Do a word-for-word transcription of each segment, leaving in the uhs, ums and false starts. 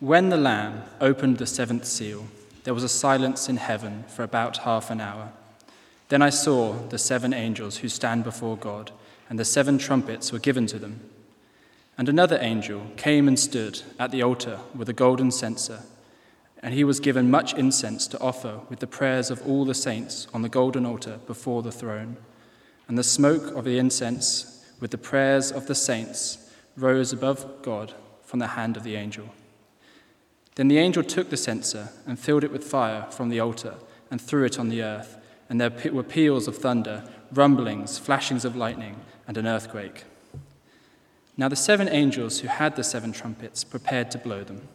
When the Lamb opened the seventh seal, there was a silence in heaven for about half an hour. Then I saw the seven angels who stand before God, and the seven trumpets were given to them. And another angel came and stood at the altar with a golden censer, and he was given much incense to offer with the prayers of all the saints on the golden altar before the throne. And the smoke of the incense with the prayers of the saints rose above God from the hand of the angel. Then the angel took the censer and filled it with fire from the altar and threw it on the earth, and there were peals of thunder, rumblings, flashings of lightning, and an earthquake. Now the seven angels who had the seven trumpets prepared to blow them.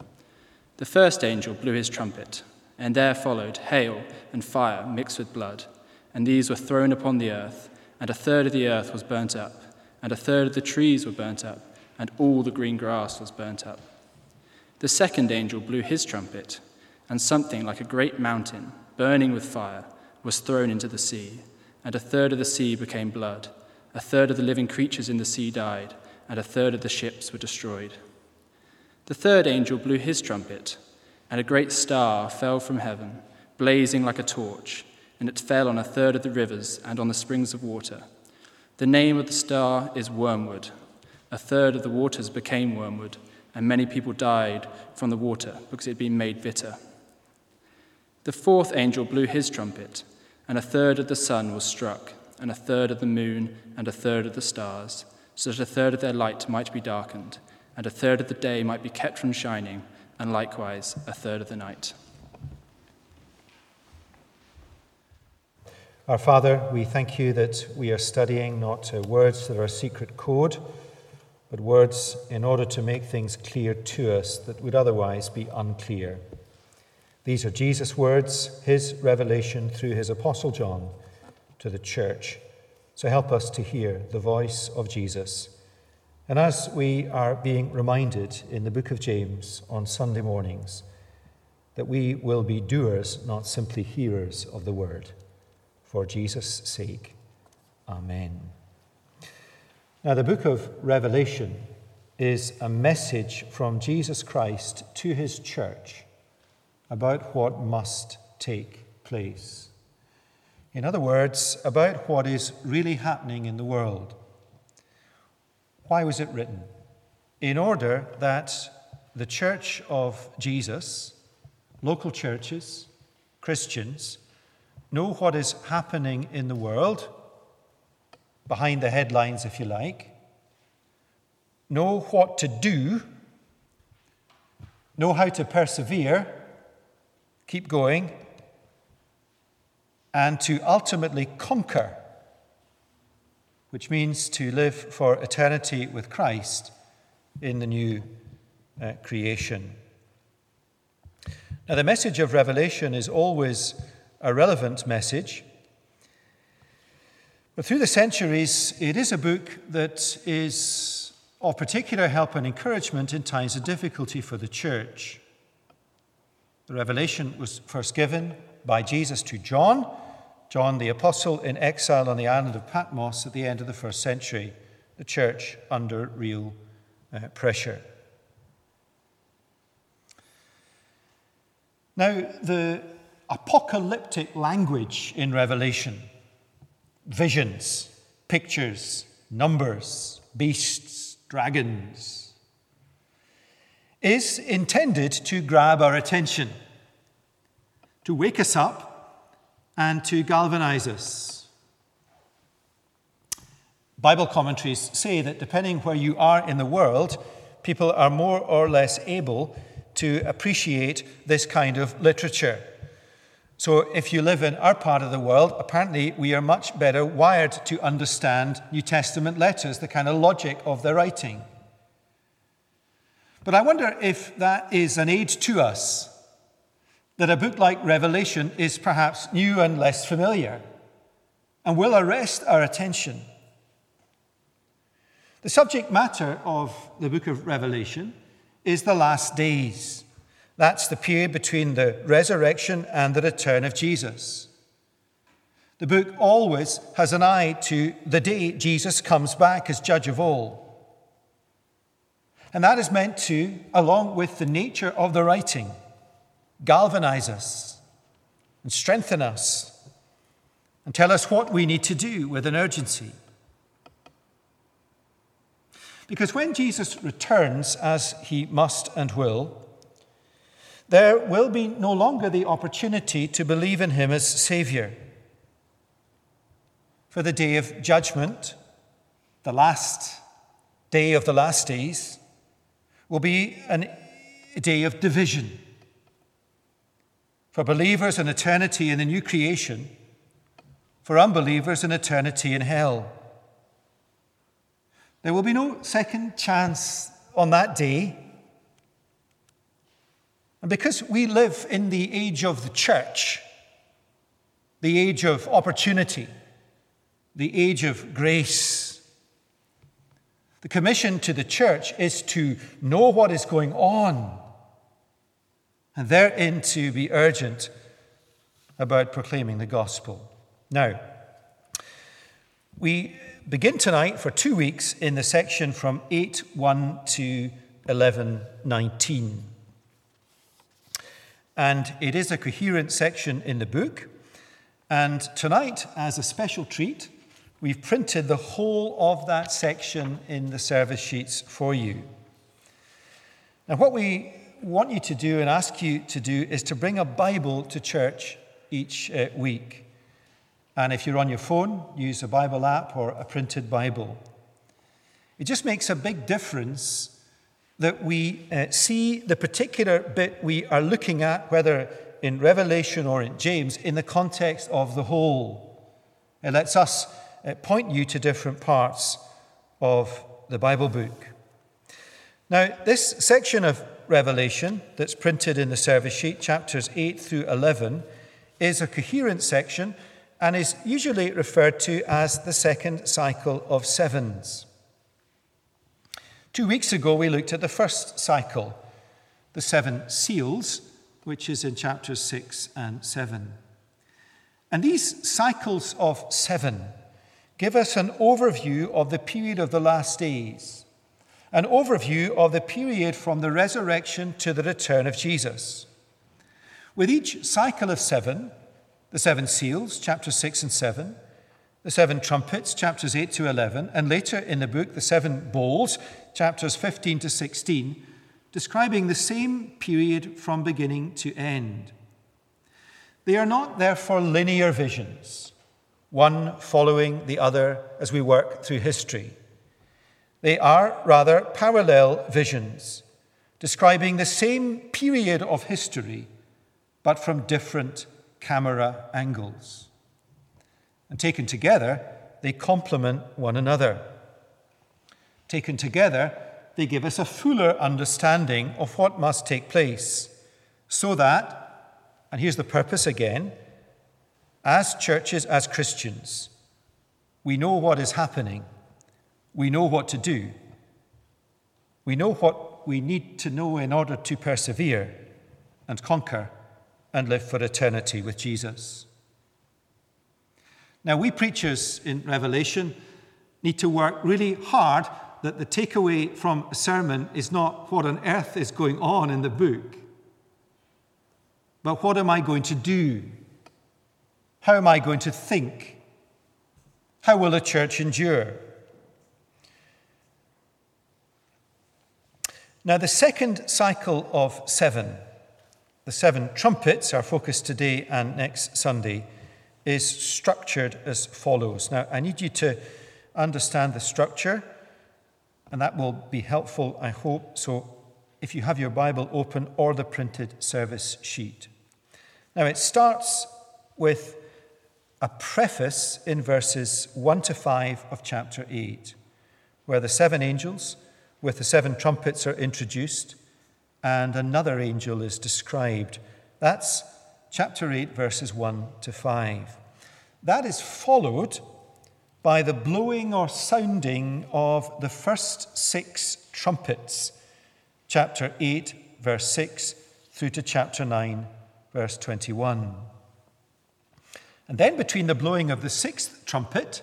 The first angel blew his trumpet, and there followed hail and fire mixed with blood, and these were thrown upon the earth, and a third of the earth was burnt up, and a third of the trees were burnt up, and all the green grass was burnt up. The second angel blew his trumpet, and something like a great mountain, burning with fire, was thrown into the sea, and a third of the sea became blood, a third of the living creatures in the sea died, and a third of the ships were destroyed. The third angel blew his trumpet, and a great star fell from heaven, blazing like a torch, and it fell on a third of the rivers and on the springs of water. The name of the star is Wormwood. A third of the waters became wormwood, and many people died from the water because it had been made bitter. The fourth angel blew his trumpet, and a third of the sun was struck, and a third of the moon, and a third of the stars, so that a third of their light might be darkened, and a third of the day might be kept from shining, and likewise a third of the night. Our Father, we thank you that we are studying not words that are a secret code, but words in order to make things clear to us that would otherwise be unclear. These are Jesus' words, his revelation through his Apostle John to the church. So help us to hear the voice of Jesus. And as we are being reminded in the book of James on Sunday mornings, that we will be doers, not simply hearers of the word. For Jesus' sake, amen. Now, the book of Revelation is a message from Jesus Christ to his church about what must take place. In other words, about what is really happening in the world. Why was it written? In order that the church of Jesus, local churches, Christians, know what is happening in the world, behind the headlines, if you like, know what to do, know how to persevere, keep going, and to ultimately conquer, which means to live for eternity with Christ in the new uh, creation. Now, the message of Revelation is always a relevant message. But through the centuries, it is a book that is of particular help and encouragement in times of difficulty for the church. The revelation was first given by Jesus to John, John the Apostle in exile on the island of Patmos at the end of the first century, the church under real uh, pressure. Now, the apocalyptic language in Revelation, visions, pictures, numbers, beasts, dragons, is intended to grab our attention, to wake us up, and to galvanize us. Bible commentaries say that depending where you are in the world, people are more or less able to appreciate this kind of literature. So if you live in our part of the world, apparently we are much better wired to understand New Testament letters, the kind of logic of their writing. But I wonder if that is an aid to us, that a book like Revelation is perhaps new and less familiar, and will arrest our attention. The subject matter of the book of Revelation is the last days. That's the period between the resurrection and the return of Jesus. The book always has an eye to the day Jesus comes back as judge of all. And that is meant to, along with the nature of the writing, galvanize us and strengthen us and tell us what we need to do with an urgency. Because when Jesus returns, as he must and will, there will be no longer the opportunity to believe in him as Savior. For the day of judgment, the last day of the last days, will be an, a day of division. For believers, an eternity in the new creation. For unbelievers, an eternity in hell. There will be no second chance on that day. And because we live in the age of the church, the age of opportunity, the age of grace, the commission to the church is to know what is going on and therein to be urgent about proclaiming the gospel. Now, we begin tonight for two weeks in the section from eight one to eleven nineteen. And it is a coherent section in the book. And tonight, as a special treat, we've printed the whole of that section in the service sheets for you. Now, what we want you to do and ask you to do is to bring a Bible to church each uh, week. And if you're on your phone, use a Bible app or a printed Bible. It just makes a big difference that we uh, see the particular bit we are looking at, whether in Revelation or in James, in the context of the whole. It lets us uh, point you to different parts of the Bible book. Now, this section of Revelation that's printed in the service sheet, chapters eight through eleven, is a coherent section and is usually referred to as the second cycle of sevens. Two weeks ago, we looked at the first cycle, the seven seals, which is in chapters six and seven. And these cycles of seven give us an overview of the period of the last days, an overview of the period from the resurrection to the return of Jesus. With each cycle of seven, the seven seals, chapters six and seven, the seven trumpets, chapters eight to eleven, and later in the book, the seven bowls, chapters fifteen to sixteen, describing the same period from beginning to end. They are not, therefore, linear visions, one following the other as we work through history. They are, rather, parallel visions, describing the same period of history, but from different camera angles. And taken together, they complement one another. Taken together, they give us a fuller understanding of what must take place, so that, and here's the purpose again, as churches, as Christians, we know what is happening, we know what to do, we know what we need to know in order to persevere and conquer and live for eternity with Jesus. Now, we preachers in Revelation need to work really hard that the takeaway from a sermon is not what on earth is going on in the book, but what am I going to do? How am I going to think? How will a church endure? Now, the second cycle of seven, the seven trumpets, our focus today and next Sunday, is structured as follows. Now, I need you to understand the structure, and that will be helpful, I hope, so if you have your Bible open or the printed service sheet. Now, it starts with a preface in verses one to five of chapter eight, where the seven angels with the seven trumpets are introduced, and another angel is described. That's chapter eight, verses one to five. That is followed by the blowing or sounding of the first six trumpets, chapter eight, verse six, through to chapter nine, verse twenty-one. And then between the blowing of the sixth trumpet,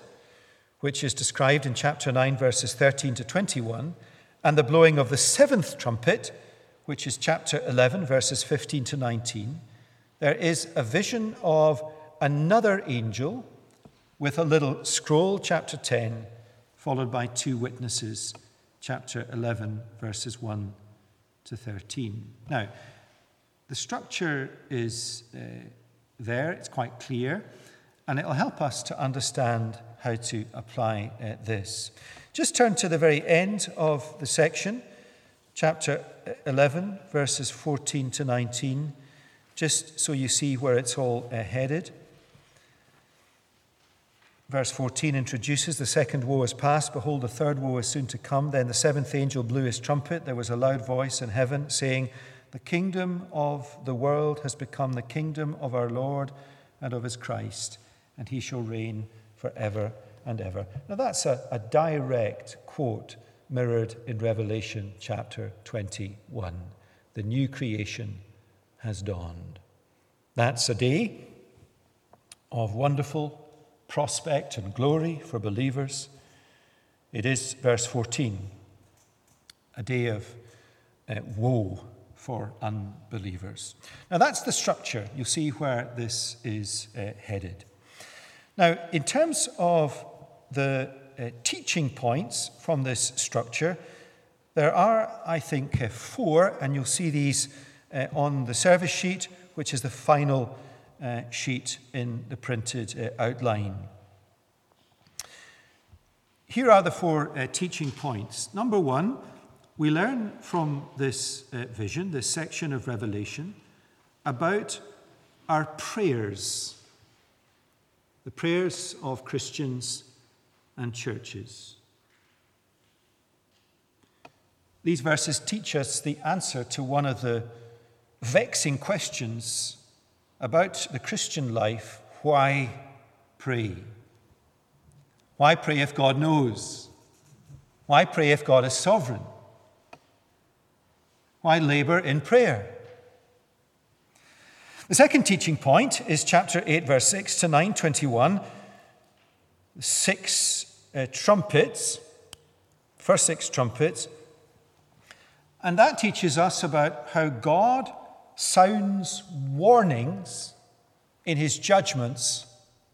which is described in chapter nine, verses thirteen to twenty-one, and the blowing of the seventh trumpet, which is chapter eleven, verses fifteen to nineteen, there is a vision of another angel with a little scroll, chapter ten, followed by two witnesses, chapter eleven, verses one to thirteen. Now, the structure is uh, there, it's quite clear, and it'll help us to understand how to apply uh, this. Just turn to the very end of the section, chapter eleven, verses fourteen to nineteen, just so you see where it's all uh, headed. Verse fourteen introduces the second woe is past. Behold, the third woe is soon to come. Then the seventh angel blew his trumpet. There was a loud voice in heaven saying, "The kingdom of the world has become the kingdom of our Lord and of his Christ, and he shall reign forever and ever." Now that's a, a direct quote mirrored in Revelation chapter twenty-one. The new creation has dawned. That's a day of wonderful prospect and glory for believers. It is, verse fourteen, a day of uh, woe for unbelievers. Now that's the structure. You'll see where this is uh, headed. Now, in terms of the uh, teaching points from this structure, there are, I think, uh, four, and you'll see these uh, on the service sheet, which is the final Uh, sheet in the printed uh, outline. Here are the four uh, teaching points. Number one, we learn from this uh, vision, this section of Revelation, about our prayers, the prayers of Christians and churches. These verses teach us the answer to one of the vexing questions about the Christian life: why pray? Why pray if God knows? Why pray if God is sovereign? Why labor in prayer? The second teaching point is chapter eight, verse six to nine, twenty-one. Six uh, trumpets, first six trumpets. And that teaches us about how God sounds warnings in his judgments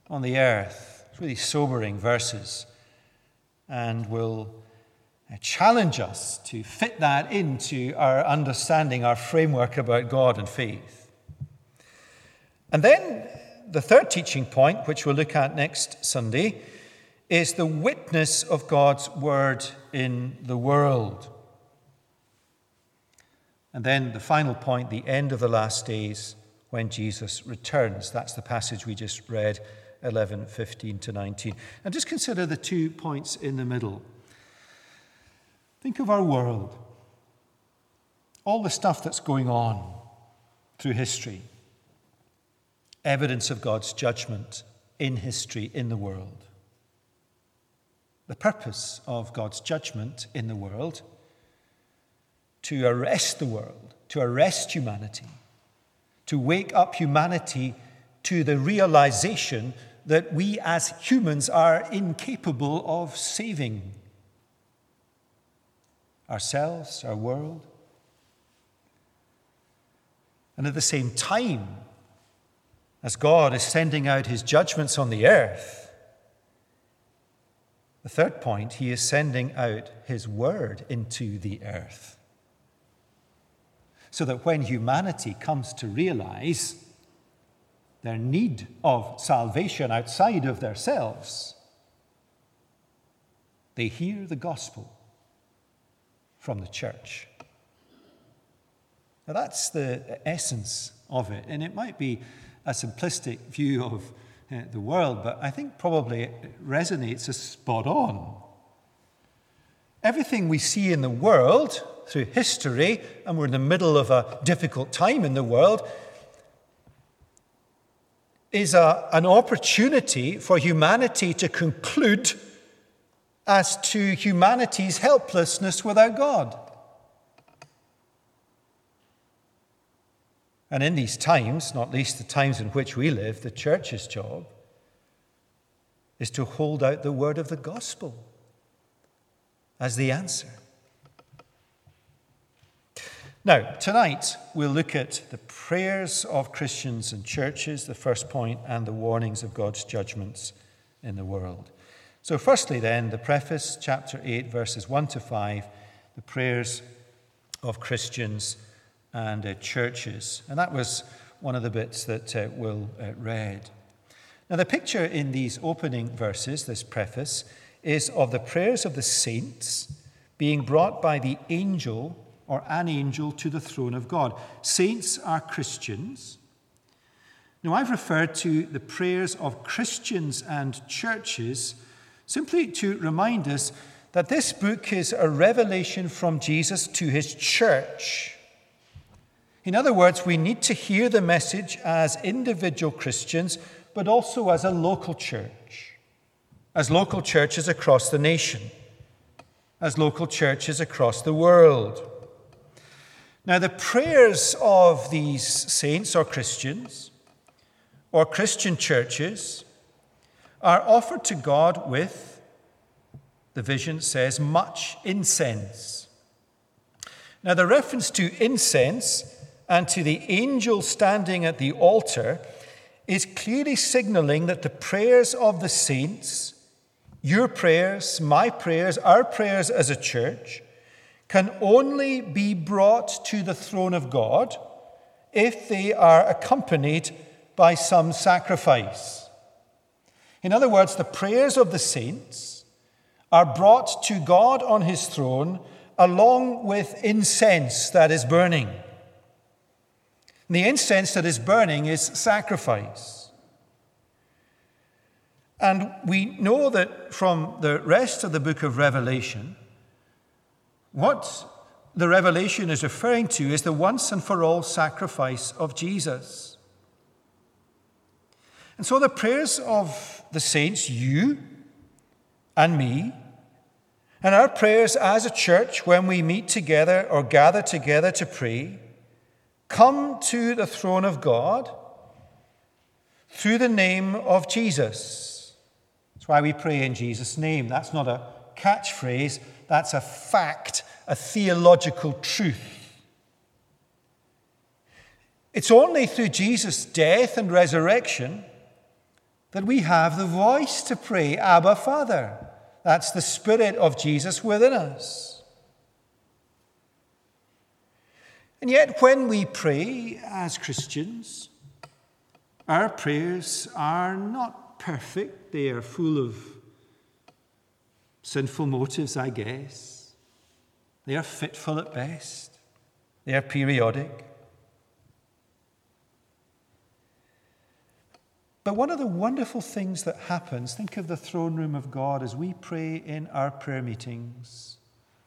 on the earth. It's really sobering verses and will challenge us to fit that into our understanding, our framework about God and faith. And then the third teaching point, which we'll look at next Sunday, is the witness of God's word in the world. And then the final point, the end of the last days when Jesus returns. That's the passage we just read, eleven, fifteen to nineteen. And just consider the two points in the middle. Think of our world, all the stuff that's going on through history, evidence of God's judgment in history, in the world. The purpose of God's judgment in the world: to arrest the world, to arrest humanity, to wake up humanity to the realization that we as humans are incapable of saving ourselves, our world. And at the same time, as God is sending out his judgments on the earth, the third point, he is sending out his word into the earth, so that when humanity comes to realize their need of salvation outside of themselves, they hear the gospel from the church. Now that's the essence of it, and it might be a simplistic view of uh, the world, but I think probably it resonates as spot on. Everything we see in the world through history, and we're in the middle of a difficult time in the world, is a, an opportunity for humanity to conclude as to humanity's helplessness without God. And in these times, not least the times in which we live, the church's job is to hold out the word of the gospel as the answer. Now, tonight, we'll look at the prayers of Christians and churches, the first point, and the warnings of God's judgments in the world. So firstly, then, the preface, chapter eight, verses one to five, the prayers of Christians and uh, churches. And that was one of the bits that uh, Will uh, read. Now, the picture in these opening verses, this preface, is of the prayers of the saints being brought by the angel or an angel to the throne of God. Saints are Christians. Now, I've referred to the prayers of Christians and churches simply to remind us that this book is a revelation from Jesus to his church. In other words, we need to hear the message as individual Christians, but also as a local church, as local churches across the nation, as local churches across the world. Now, the prayers of these saints or Christians or Christian churches are offered to God with, the vision says, much incense. Now, the reference to incense and to the angel standing at the altar is clearly signaling that the prayers of the saints, your prayers, my prayers, our prayers as a church, can only be brought to the throne of God if they are accompanied by some sacrifice. In other words, the prayers of the saints are brought to God on his throne along with incense that is burning. And the incense that is burning is sacrifice. And we know that from the rest of the book of Revelation, what the revelation is referring to is the once and for all sacrifice of Jesus. And so the prayers of the saints, you and me, and our prayers as a church when we meet together or gather together to pray, come to the throne of God through the name of Jesus. That's why we pray in Jesus' name. That's not a catchphrase. That's a fact, a theological truth. It's only through Jesus' death and resurrection that we have the voice to pray, Abba, Father. That's the Spirit of Jesus within us. And yet, when we pray as Christians, our prayers are not perfect. They are full of sinful motives, I guess. They are fitful at best. They are periodic. But one of the wonderful things that happens, think of the throne room of God as we pray in our prayer meetings,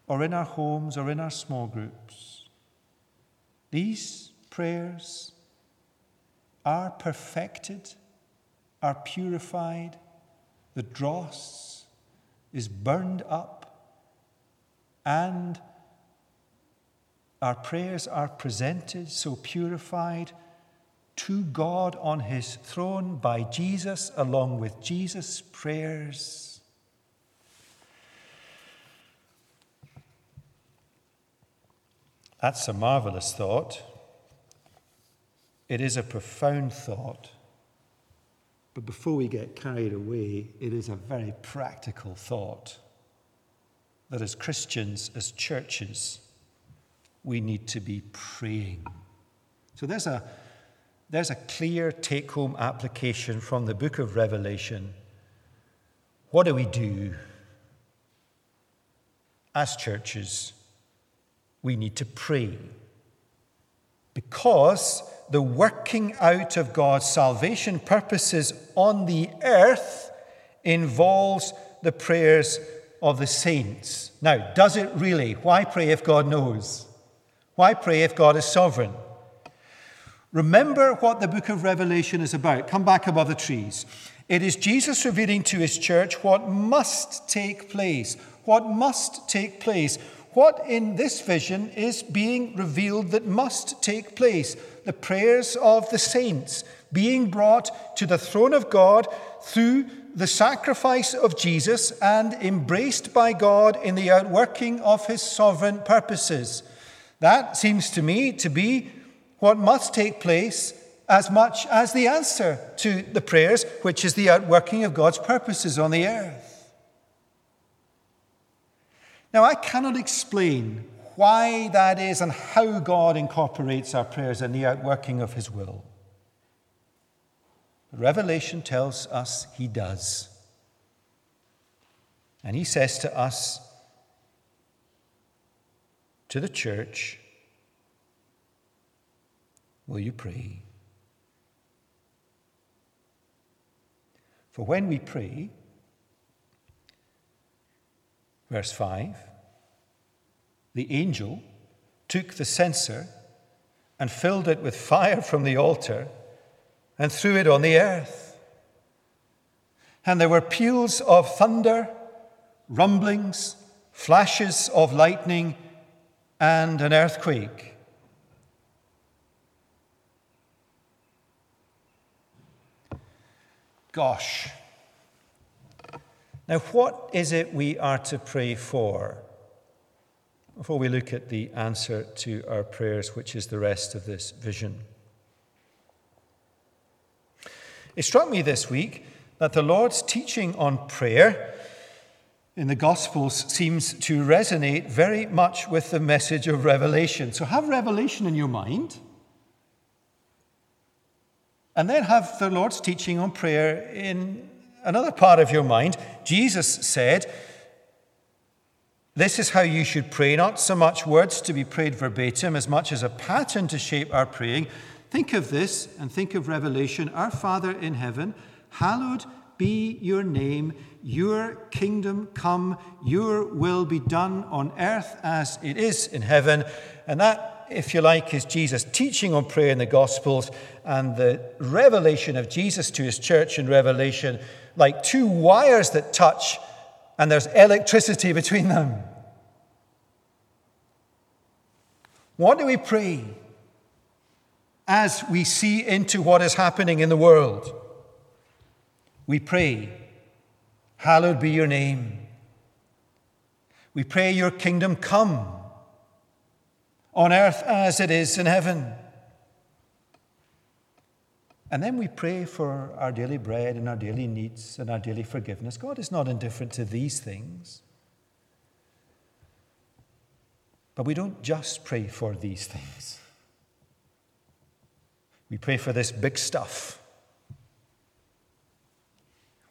or in our homes, or in our small groups. These prayers are perfected, are purified, the dross is burned up, and our prayers are presented, so purified, to God on his throne by Jesus, along with Jesus' prayers. That's a marvelous thought. It is a profound thought. But before we get carried away, it is a very practical thought that as Christians, as churches, we need to be praying. So there's a, there's a clear take-home application from the book of Revelation. What do we do? As churches, we need to pray, because the working out of God's salvation purposes on the earth involves the prayers of the saints. Now, does it really? Why pray if God knows? Why pray if God is sovereign? Remember what the book of Revelation is about. Come back above the trees. It is Jesus revealing to his church what must take place. What must take place. What in this vision is being revealed that must take place? The prayers of the saints being brought to the throne of God through the sacrifice of Jesus and embraced by God in the outworking of his sovereign purposes. That seems to me to be what must take place as much as the answer to the prayers, which is the outworking of God's purposes on the earth. Now, I cannot explain why that is and how God incorporates our prayers in the outworking of his will. Revelation tells us he does. And he says to us, to the church, will you pray? For when we pray, verse five, the angel took the censer and filled it with fire from the altar and threw it on the earth. And there were peals of thunder, rumblings, flashes of lightning, and an earthquake. Gosh. Now, what is it we are to pray for? Before we look at the answer to our prayers, which is the rest of this vision. It struck me this week that the Lord's teaching on prayer in the Gospels seems to resonate very much with the message of Revelation. So have Revelation in your mind, and then have the Lord's teaching on prayer in another part of your mind. Jesus said, this is how you should pray, not so much words to be prayed verbatim, as much as a pattern to shape our praying. Think of this and think of Revelation. Our Father in heaven, hallowed be your name, your kingdom come, your will be done on earth as it is in heaven. And that, if you like, is Jesus' teaching on prayer in the Gospels, and the revelation of Jesus to his church in Revelation, like two wires that touch, and there's electricity between them. What do we pray as we see into what is happening in the world? We pray, hallowed be your name. We pray your kingdom come on earth as it is in heaven. And then we pray for our daily bread and our daily needs and our daily forgiveness. God is not indifferent to these things. But we don't just pray for these things. We pray for this big stuff.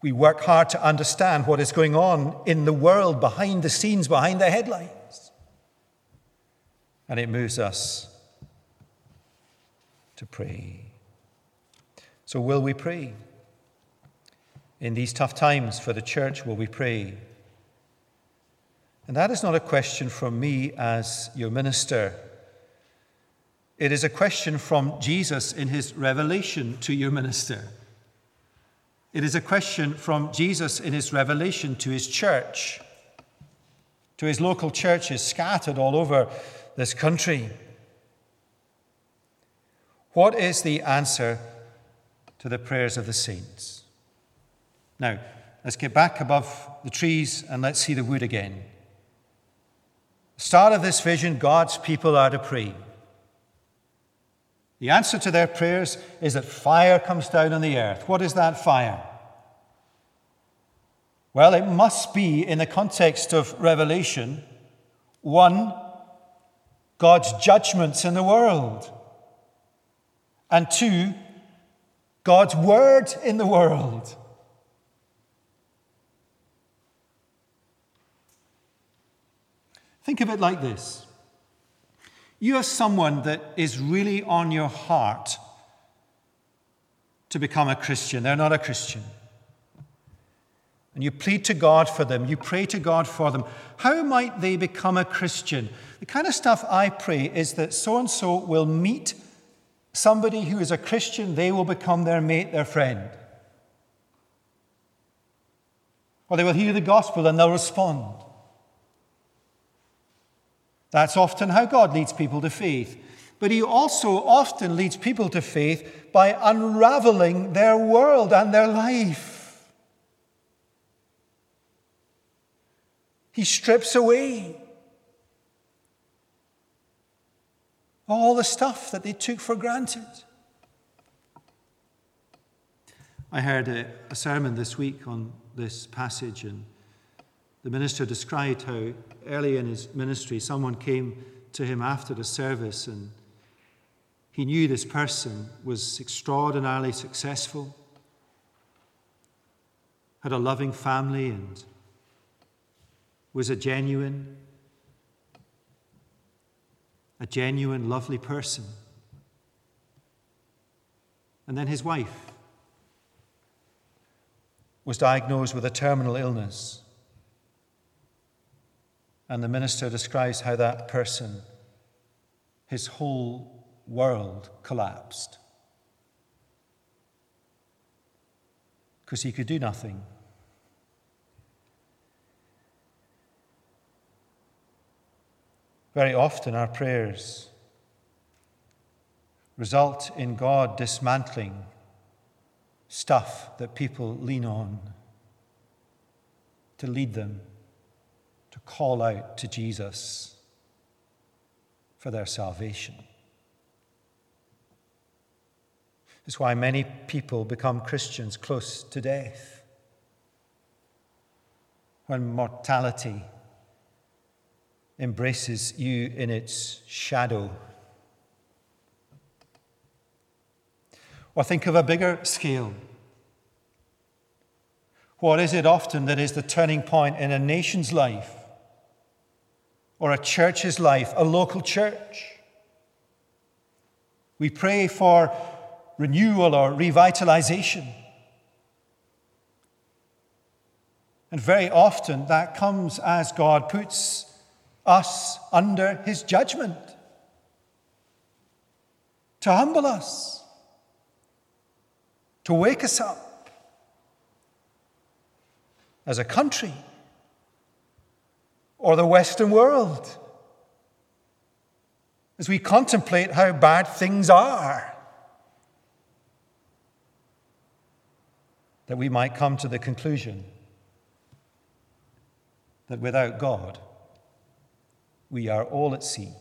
We work hard to understand what is going on in the world, behind the scenes, behind the headlines. And it moves us to pray. So will we pray? In these tough times for the church, will we pray? And that is not a question from me as your minister. It is a question from Jesus in his revelation to your minister. It is a question from Jesus in his revelation to his church, to his local churches scattered all over this country. What is the answer to the prayers of the saints? Now, let's get back above the trees and let's see the wood again. Start of this vision, God's people are to pray. The answer to their prayers is that fire comes down on the earth. What is that fire? Well, it must be, in the context of Revelation, one, God's judgments in the world, and two, God's word in the world. Think of it like this. You have someone that is really on your heart to become a Christian. They're not a Christian. And you plead to God for them. You pray to God for them. How might they become a Christian? The kind of stuff I pray is that so-and-so will meet somebody who is a Christian. They will become their mate, their friend. Or they will hear the gospel and they'll respond. That's often how God leads people to faith. But he also often leads people to faith by unraveling their world and their life. He strips away. all the stuff that they took for granted. I heard a, a sermon this week on this passage, and the minister described how early in his ministry someone came to him after the service, and he knew this person was extraordinarily successful, had a loving family, and was a genuine, a genuine, lovely person. And then his wife was diagnosed with a terminal illness. And the minister describes how that person, his whole world collapsed. Because he could do nothing. Very often our prayers result in God dismantling stuff that people lean on to lead them to call out to Jesus for their salvation. It's why many people become Christians close to death, when mortality embraces you in its shadow. Or think of a bigger scale. What is it often that is the turning point in a nation's life or a church's life, a local church? We pray for renewal or revitalization. And very often that comes as God puts us under his judgment to humble us, to wake us up. As a country, or the Western world, as we contemplate how bad things are, that we might come to the conclusion that without God, we are all at sea. And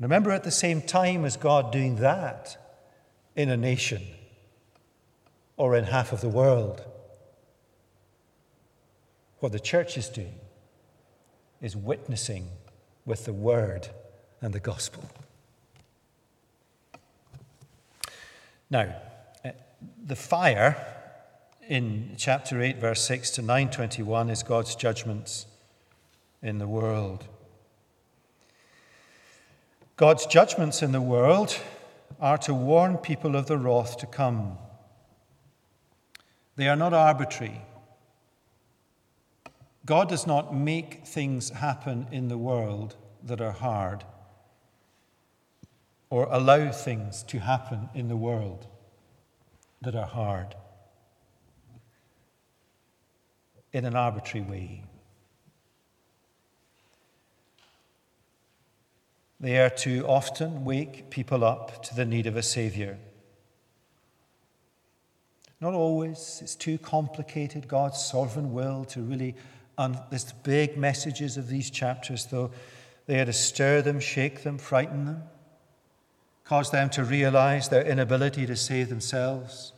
remember, at the same time as God doing that in a nation, or in half of the world, what the church is doing is witnessing with the word and the gospel. Now, the fire in chapter eight, verse six to nine twenty-one is God's judgments in the world. God's judgments in the world are to warn people of the wrath to come. They are not arbitrary. God does not make things happen in the world that are hard, or allow things to happen in the world that are hard in an arbitrary way. They are to often wake people up to the need of a Savior. Not always. It's too complicated, God's sovereign will to really... Un- There's the big messages of these chapters, though. They are to stir them, shake them, frighten them, cause them to realize their inability to save themselves.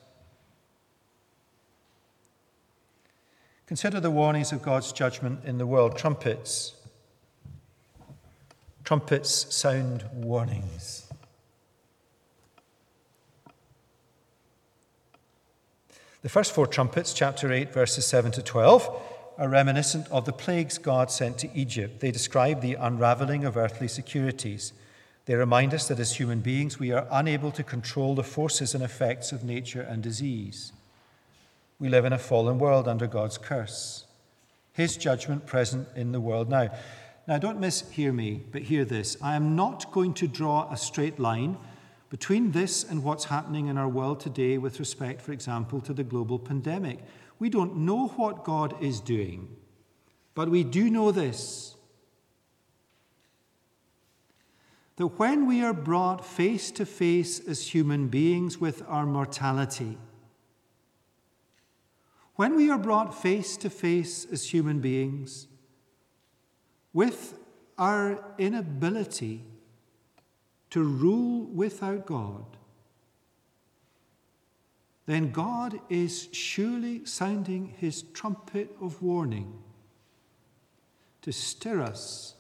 Consider the warnings of God's judgment in the world. Trumpets. Trumpets sound warnings. The first four trumpets, chapter eight, verses seven to twelve, are reminiscent of the plagues God sent to Egypt. They describe the unraveling of earthly securities. They remind us that as human beings, we are unable to control the forces and effects of nature and disease. We live in a fallen world under God's curse. His judgment present in the world now. Now, don't mishear me, but hear this. I am not going to draw a straight line between this and what's happening in our world today with respect, for example, to the global pandemic. We don't know what God is doing, but we do know this, that when we are brought face to face as human beings with our mortality, when we are brought face to face as human beings with our inability to rule without God, then God is surely sounding his trumpet of warning to stir us,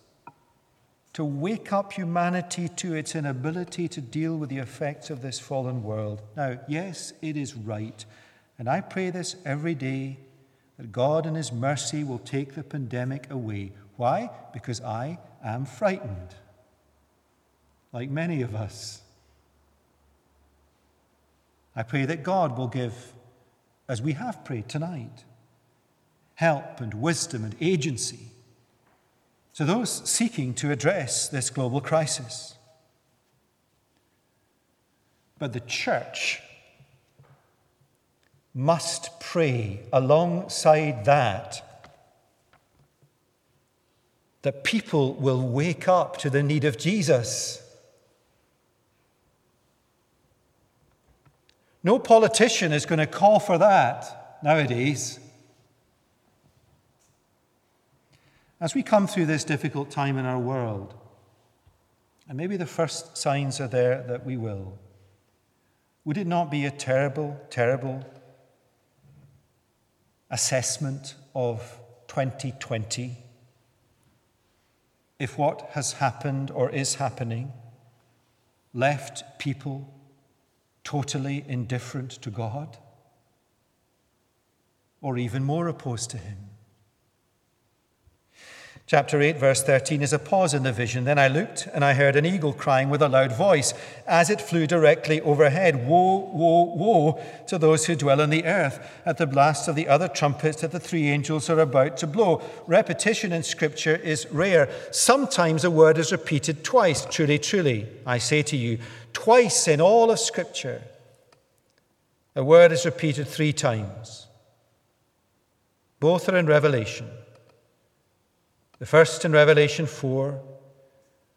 to wake up humanity to its inability to deal with the effects of this fallen world. Now, yes, it is right, and I pray this every day, that God in his mercy will take the pandemic away. Why? Because I am frightened, like many of us. I pray that God will give, as we have prayed tonight, help and wisdom and agency to those seeking to address this global crisis. But the church must pray alongside that, that people will wake up to the need of Jesus. No politician is going to call for that nowadays. As we come through this difficult time in our world, and maybe the first signs are there that we will, would it not be a terrible, terrible assessment of twenty twenty if what has happened or is happening left people totally indifferent to God, or even more opposed to him? Chapter eight, verse thirteen is a pause in the vision. Then I looked, and I heard an eagle crying with a loud voice as it flew directly overhead. Woe, woe, woe to those who dwell on the earth at the blast of the other trumpets that the three angels are about to blow. Repetition in Scripture is rare. Sometimes a word is repeated twice. Truly, truly, I say to you, twice in all of Scripture, a word is repeated three times. Both are in Revelation. The first in Revelation four,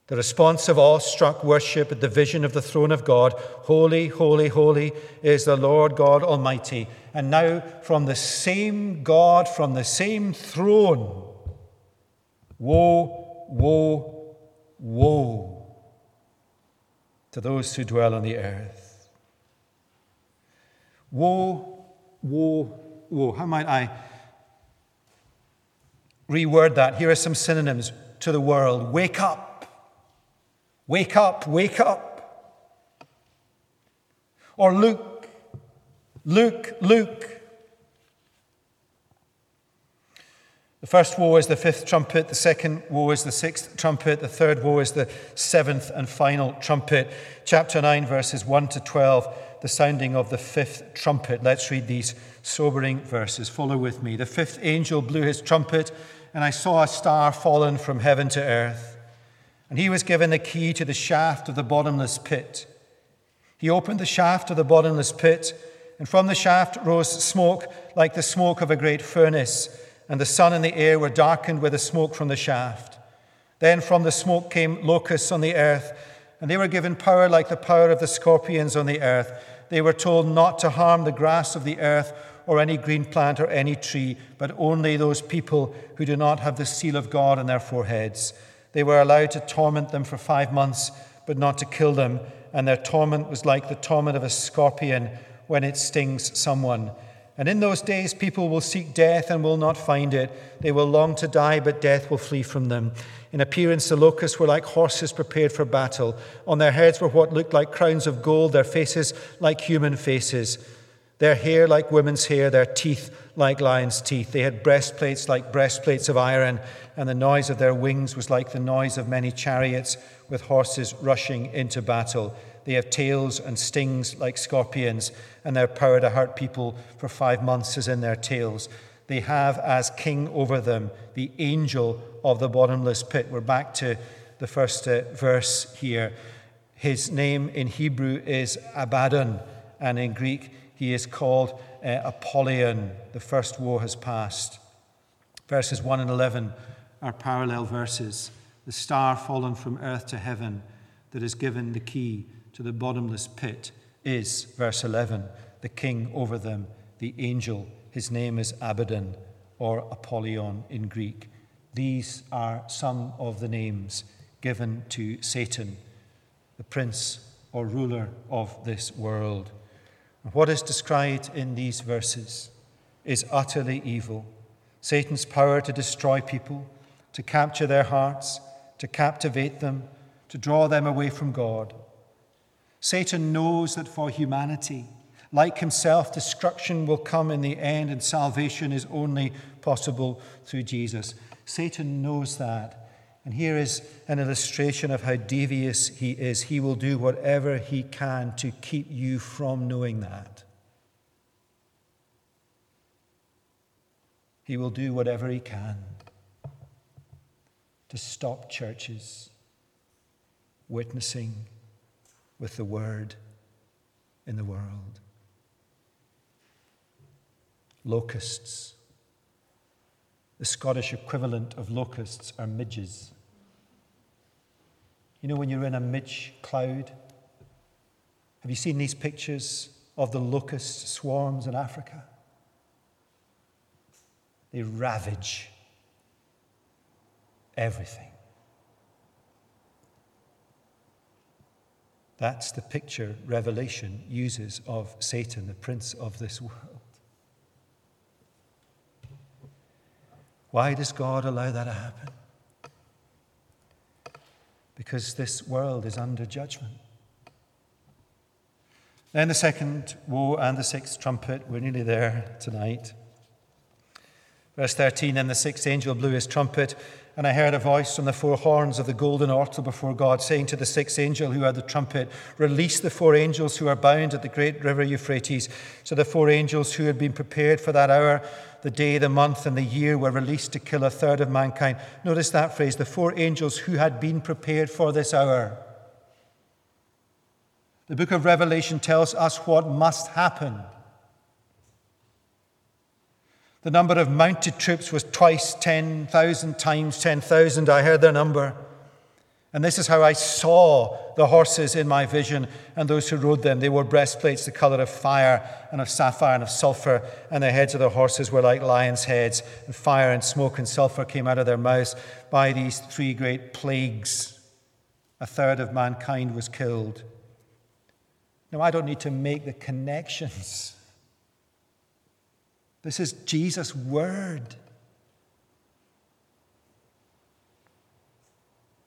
the response of awestruck worship at the vision of the throne of God. Holy, holy, holy is the Lord God Almighty. And now from the same God, from the same throne, woe, woe, woe to those who dwell on the earth. Woe, woe, woe. How might I reword that? Here are some synonyms to the world. Wake up. Wake up, wake up. Or look, look, look. The first woe is the fifth trumpet, the second woe is the sixth trumpet, the third woe is the seventh and final trumpet. Chapter nine, verses one to twelve, the sounding of the fifth trumpet. Let's read these sobering verses. Follow with me. The fifth angel blew his trumpet, and I saw a star fallen from heaven to earth. And he was given the key to the shaft of the bottomless pit. He opened the shaft of the bottomless pit, and from the shaft rose smoke like the smoke of a great furnace. And the sun and the air were darkened with the smoke from the shaft. Then from the smoke came locusts on the earth, and they were given power like the power of the scorpions on the earth. They were told not to harm the grass of the earth or any green plant or any tree, but only those people who do not have the seal of God on their foreheads. They were allowed to torment them for five months, but not to kill them. And their torment was like the torment of a scorpion when it stings someone. And in those days, people will seek death and will not find it. They will long to die, but death will flee from them. In appearance, the locusts were like horses prepared for battle. On their heads were what looked like crowns of gold, their faces like human faces, their hair like women's hair, their teeth like lions' teeth. They had breastplates like breastplates of iron, and the noise of their wings was like the noise of many chariots with horses rushing into battle. They have tails and stings like scorpions, and their power to hurt people for five months is in their tails. They have as king over them the angel of the bottomless pit. We're back to the first uh, verse here. His name in Hebrew is Abaddon, and in Greek he is called uh, Apollyon. The first woe has passed. Verses one and eleven are parallel verses. The star fallen from earth to heaven that is given the key to the bottomless pit is, verse eleven, the king over them, the angel. His name is Abaddon, or Apollyon in Greek. These are some of the names given to Satan, the prince or ruler of this world. And what is described in these verses is utterly evil. Satan's power to destroy people, to capture their hearts, to captivate them, to draw them away from God. Satan knows that for humanity, like himself, destruction will come in the end, and salvation is only possible through Jesus. Satan knows that. And here is an illustration of how devious he is. He will do whatever he can to keep you from knowing that. He will do whatever he can to stop churches witnessing with the word in the world. Locusts. The Scottish equivalent of locusts are midges. You know, when you're in a midge cloud, have you seen these pictures of the locust swarms in Africa? They ravage everything. That's the picture Revelation uses of Satan, the prince of this world. Why does God allow that to happen? Because this world is under judgment. Then the second woe and the sixth trumpet. We're nearly there tonight. Verse thirteen, and the sixth angel blew his trumpet, and I heard a voice from the four horns of the golden altar before God, saying to the sixth angel who had the trumpet, release the four angels who are bound at the great river Euphrates. So the four angels who had been prepared for that hour, the day, the month, and the year were released to kill a third of mankind. Notice that phrase, the four angels who had been prepared for this hour. The book of Revelation tells us what must happen. The number of mounted troops was twice ten thousand times ten thousand. I heard their number. And this is how I saw the horses in my vision and those who rode them. They wore breastplates the color of fire and of sapphire and of sulfur, and the heads of the horses were like lions' heads, and fire and smoke and sulfur came out of their mouths. By these three great plagues, a third of mankind was killed. Now, I don't need to make the connections. This is Jesus' word.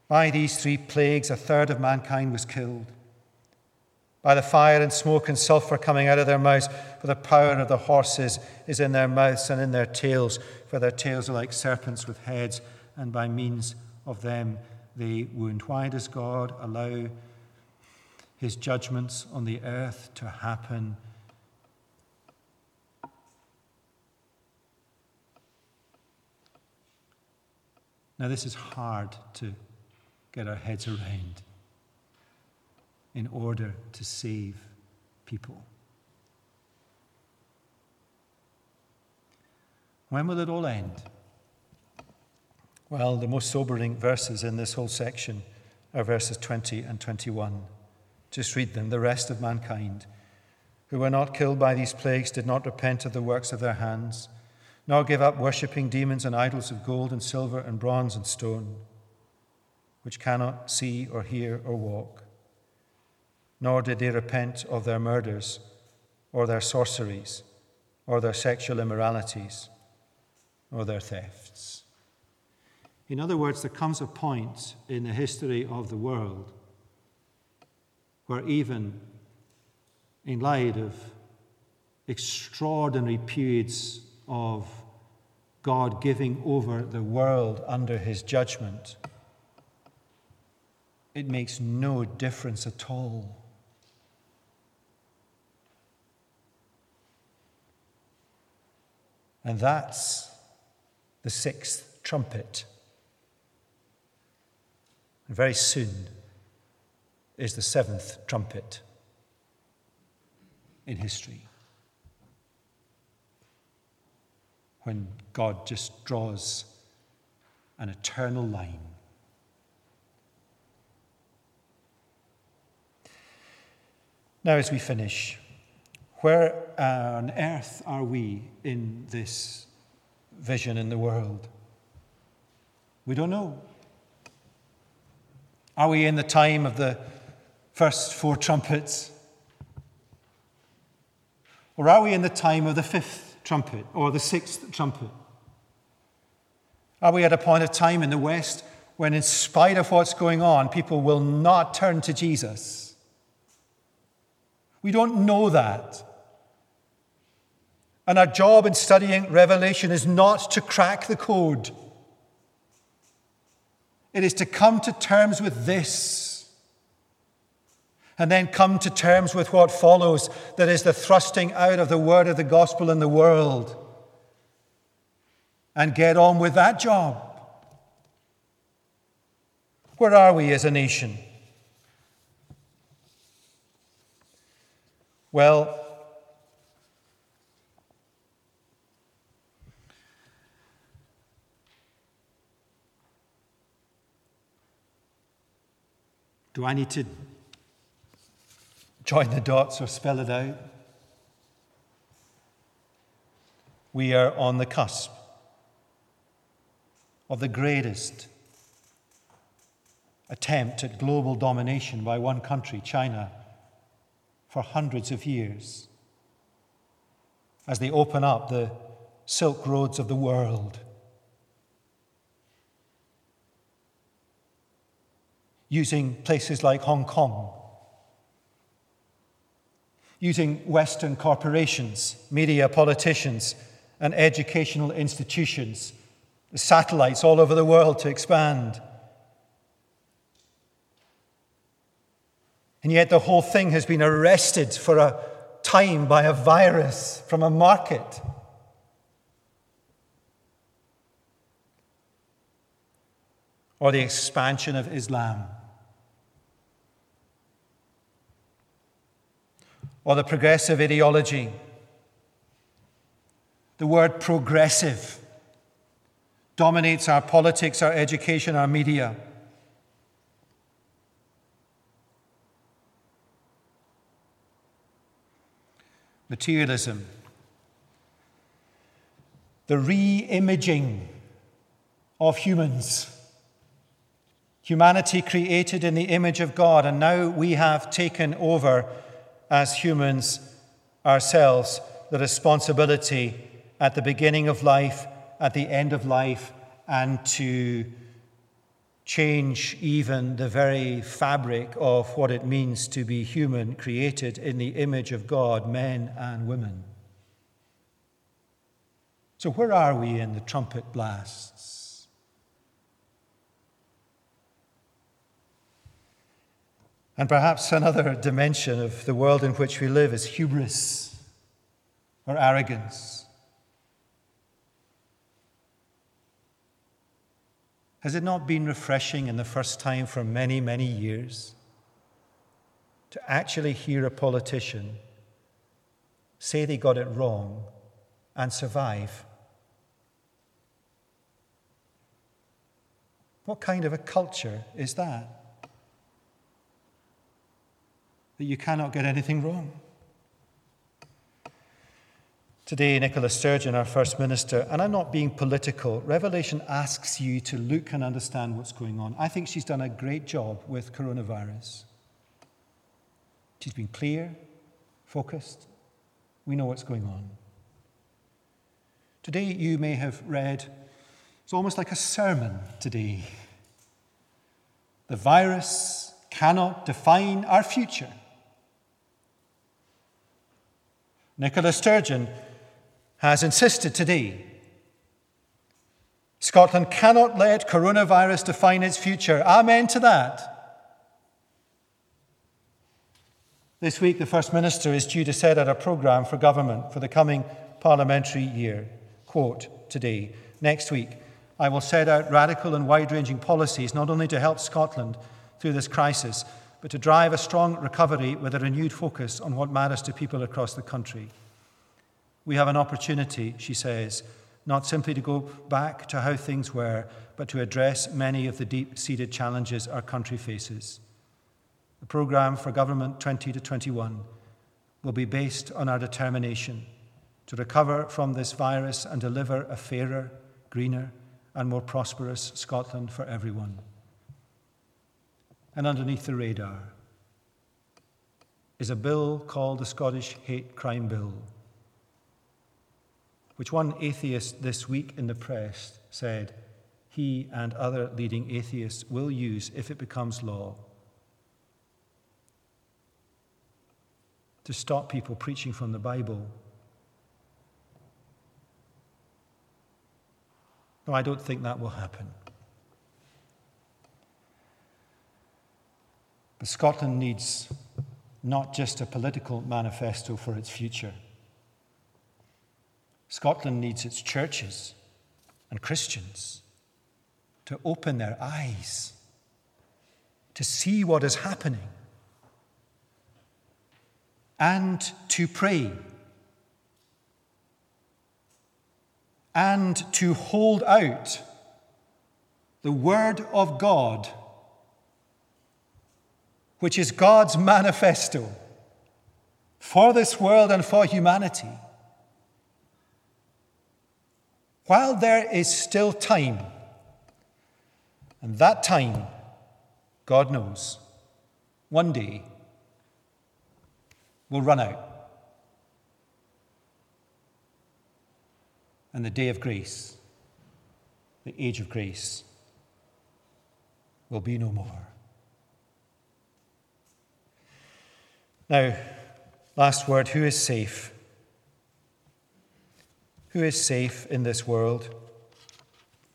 By these three plagues, a third of mankind was killed. By the fire and smoke and sulfur coming out of their mouths, for the power of the horses is in their mouths and in their tails, for their tails are like serpents with heads, and by means of them they wound. Why does God allow his judgments on the earth to happen? Now, this is hard to get our heads around in order to save people. When will it all end? Well, the most sobering verses in this whole section are verses twenty and twenty-one. Just read them. The rest of mankind who were not killed by these plagues did not repent of the works of their hands, nor give up worshipping demons and idols of gold and silver and bronze and stone, which cannot see or hear or walk. Nor did they repent of their murders or their sorceries or their sexual immoralities or their thefts. In other words, there comes a point in the history of the world where, even in light of extraordinary periods of God giving over the world under his judgment, it makes no difference at all. And that's the sixth trumpet. And very soon is the seventh trumpet in history, when God just draws an eternal line. Now, as we finish, where on earth are we in this vision in the world? We don't know. Are we in the time of the first four trumpets? Or are we in the time of the fifth trumpet or the sixth trumpet? Are we at a point of time in the West when, in spite of what's going on, people will not turn to Jesus? We don't know that. And our job in studying Revelation is not to crack the code. It is to come to terms with this, and then come to terms with what follows, that is the thrusting out of the word of the gospel in the world, and get on with that job. Where are we as a nation? Well, do I need to join the dots or spell it out? We are on the cusp of the greatest attempt at global domination by one country, China, for hundreds of years, as they open up the Silk Roads of the world. Using places like Hong Kong, using Western corporations, media, politicians, and educational institutions, satellites all over the world to expand. And yet the whole thing has been arrested for a time by a virus from a market. Or the expansion of Islam. Or the progressive ideology. The word progressive dominates our politics, our education, our media. Materialism. The re-imaging of humans. Humanity created in the image of God, and now we have taken over as humans ourselves the responsibility at the beginning of life, at the end of life, and to change even the very fabric of what it means to be human, created in the image of God, men and women. So where are we in the trumpet blasts? And perhaps another dimension of the world in which we live is hubris or arrogance. Has it not been refreshing in the first time for many, many years to actually hear a politician say they got it wrong and survive? What kind of a culture is that? That you cannot get anything wrong. Today, Nicola Sturgeon, our First Minister, and I'm not being political, Revelation asks you to look and understand what's going on. I think she's done a great job with coronavirus. She's been clear, focused. We know what's going on. Today, you may have read, it's almost like a sermon today. The virus cannot define our future. Nicola Sturgeon has insisted today, Scotland cannot let coronavirus define its future. Amen to that. This week, the First Minister is due to set out a programme for government for the coming parliamentary year. Quote today, next week, I will set out radical and wide-ranging policies not only to help Scotland through this crisis, but to drive a strong recovery with a renewed focus on what matters to people across the country. We have an opportunity, she says, not simply to go back to how things were, but to address many of the deep-seated challenges our country faces. The programme for Government twenty to twenty-one will be based on our determination to recover from this virus and deliver a fairer, greener, and more prosperous Scotland for everyone. And underneath the radar is a bill called the Scottish Hate Crime Bill, which one atheist this week in the press said he and other leading atheists will use if it becomes law to stop people preaching from the Bible. No, I don't think that will happen. But Scotland needs not just a political manifesto for its future. Scotland needs its churches and Christians to open their eyes, to see what is happening, and to pray, and to hold out the Word of God, which is God's manifesto for this world and for humanity. While there is still time, and that time, God knows, one day will run out. And the day of grace, the age of grace, will be no more. Now, last word, who is safe? Who is safe in this world?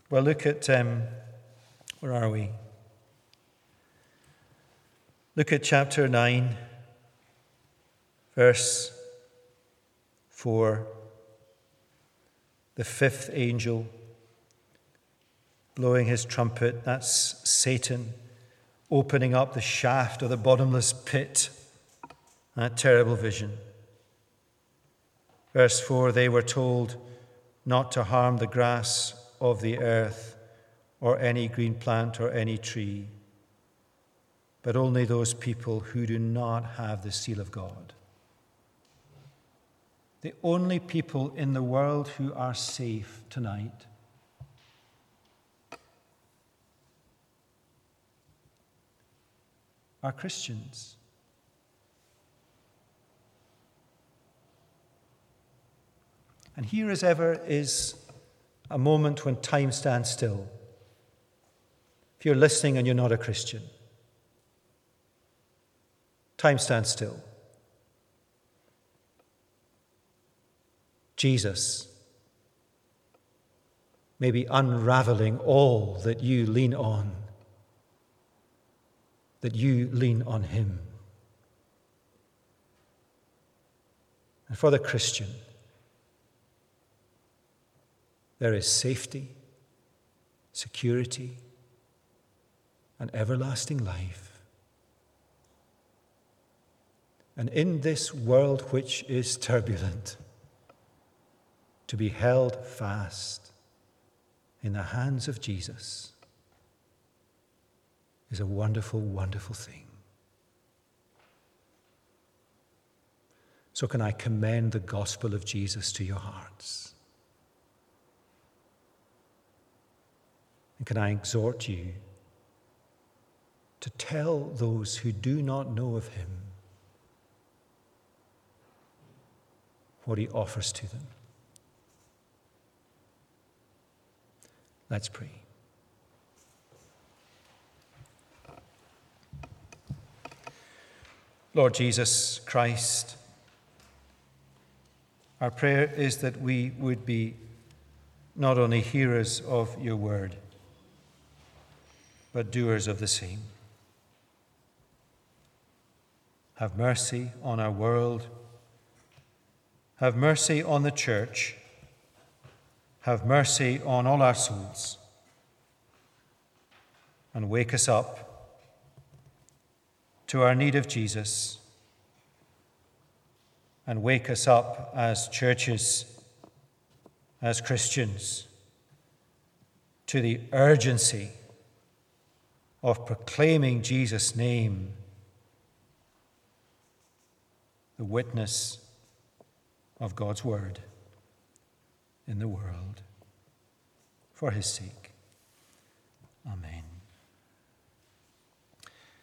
Well, look at, um, where are we? Look at chapter nine, verse four. The fifth angel blowing his trumpet, that's Satan, opening up the shaft of the bottomless pit, that terrible vision. Verse four, they were told not to harm the grass of the earth or any green plant or any tree, but only those people who do not have the seal of God. The only people in the world who are safe tonight are Christians. And here, as ever, is a moment when time stands still. If you're listening and you're not a Christian, time stands still. Jesus may be unraveling all that you lean on, that you lean on him. And for the Christian, there is safety, security, and everlasting life. And in this world which is turbulent, to be held fast in the hands of Jesus is a wonderful, wonderful thing. So can I commend the gospel of Jesus to your hearts? And can I exhort you to tell those who do not know of him what he offers to them? Let's pray. Lord Jesus Christ, our prayer is that we would be not only hearers of your word, but doers of the same. Have mercy on our world. Have mercy on the church. Have mercy on all our souls. And wake us up to our need of Jesus. And wake us up as churches, as Christians, to the urgency of proclaiming Jesus' name, the witness of God's word in the world, for his sake. Amen.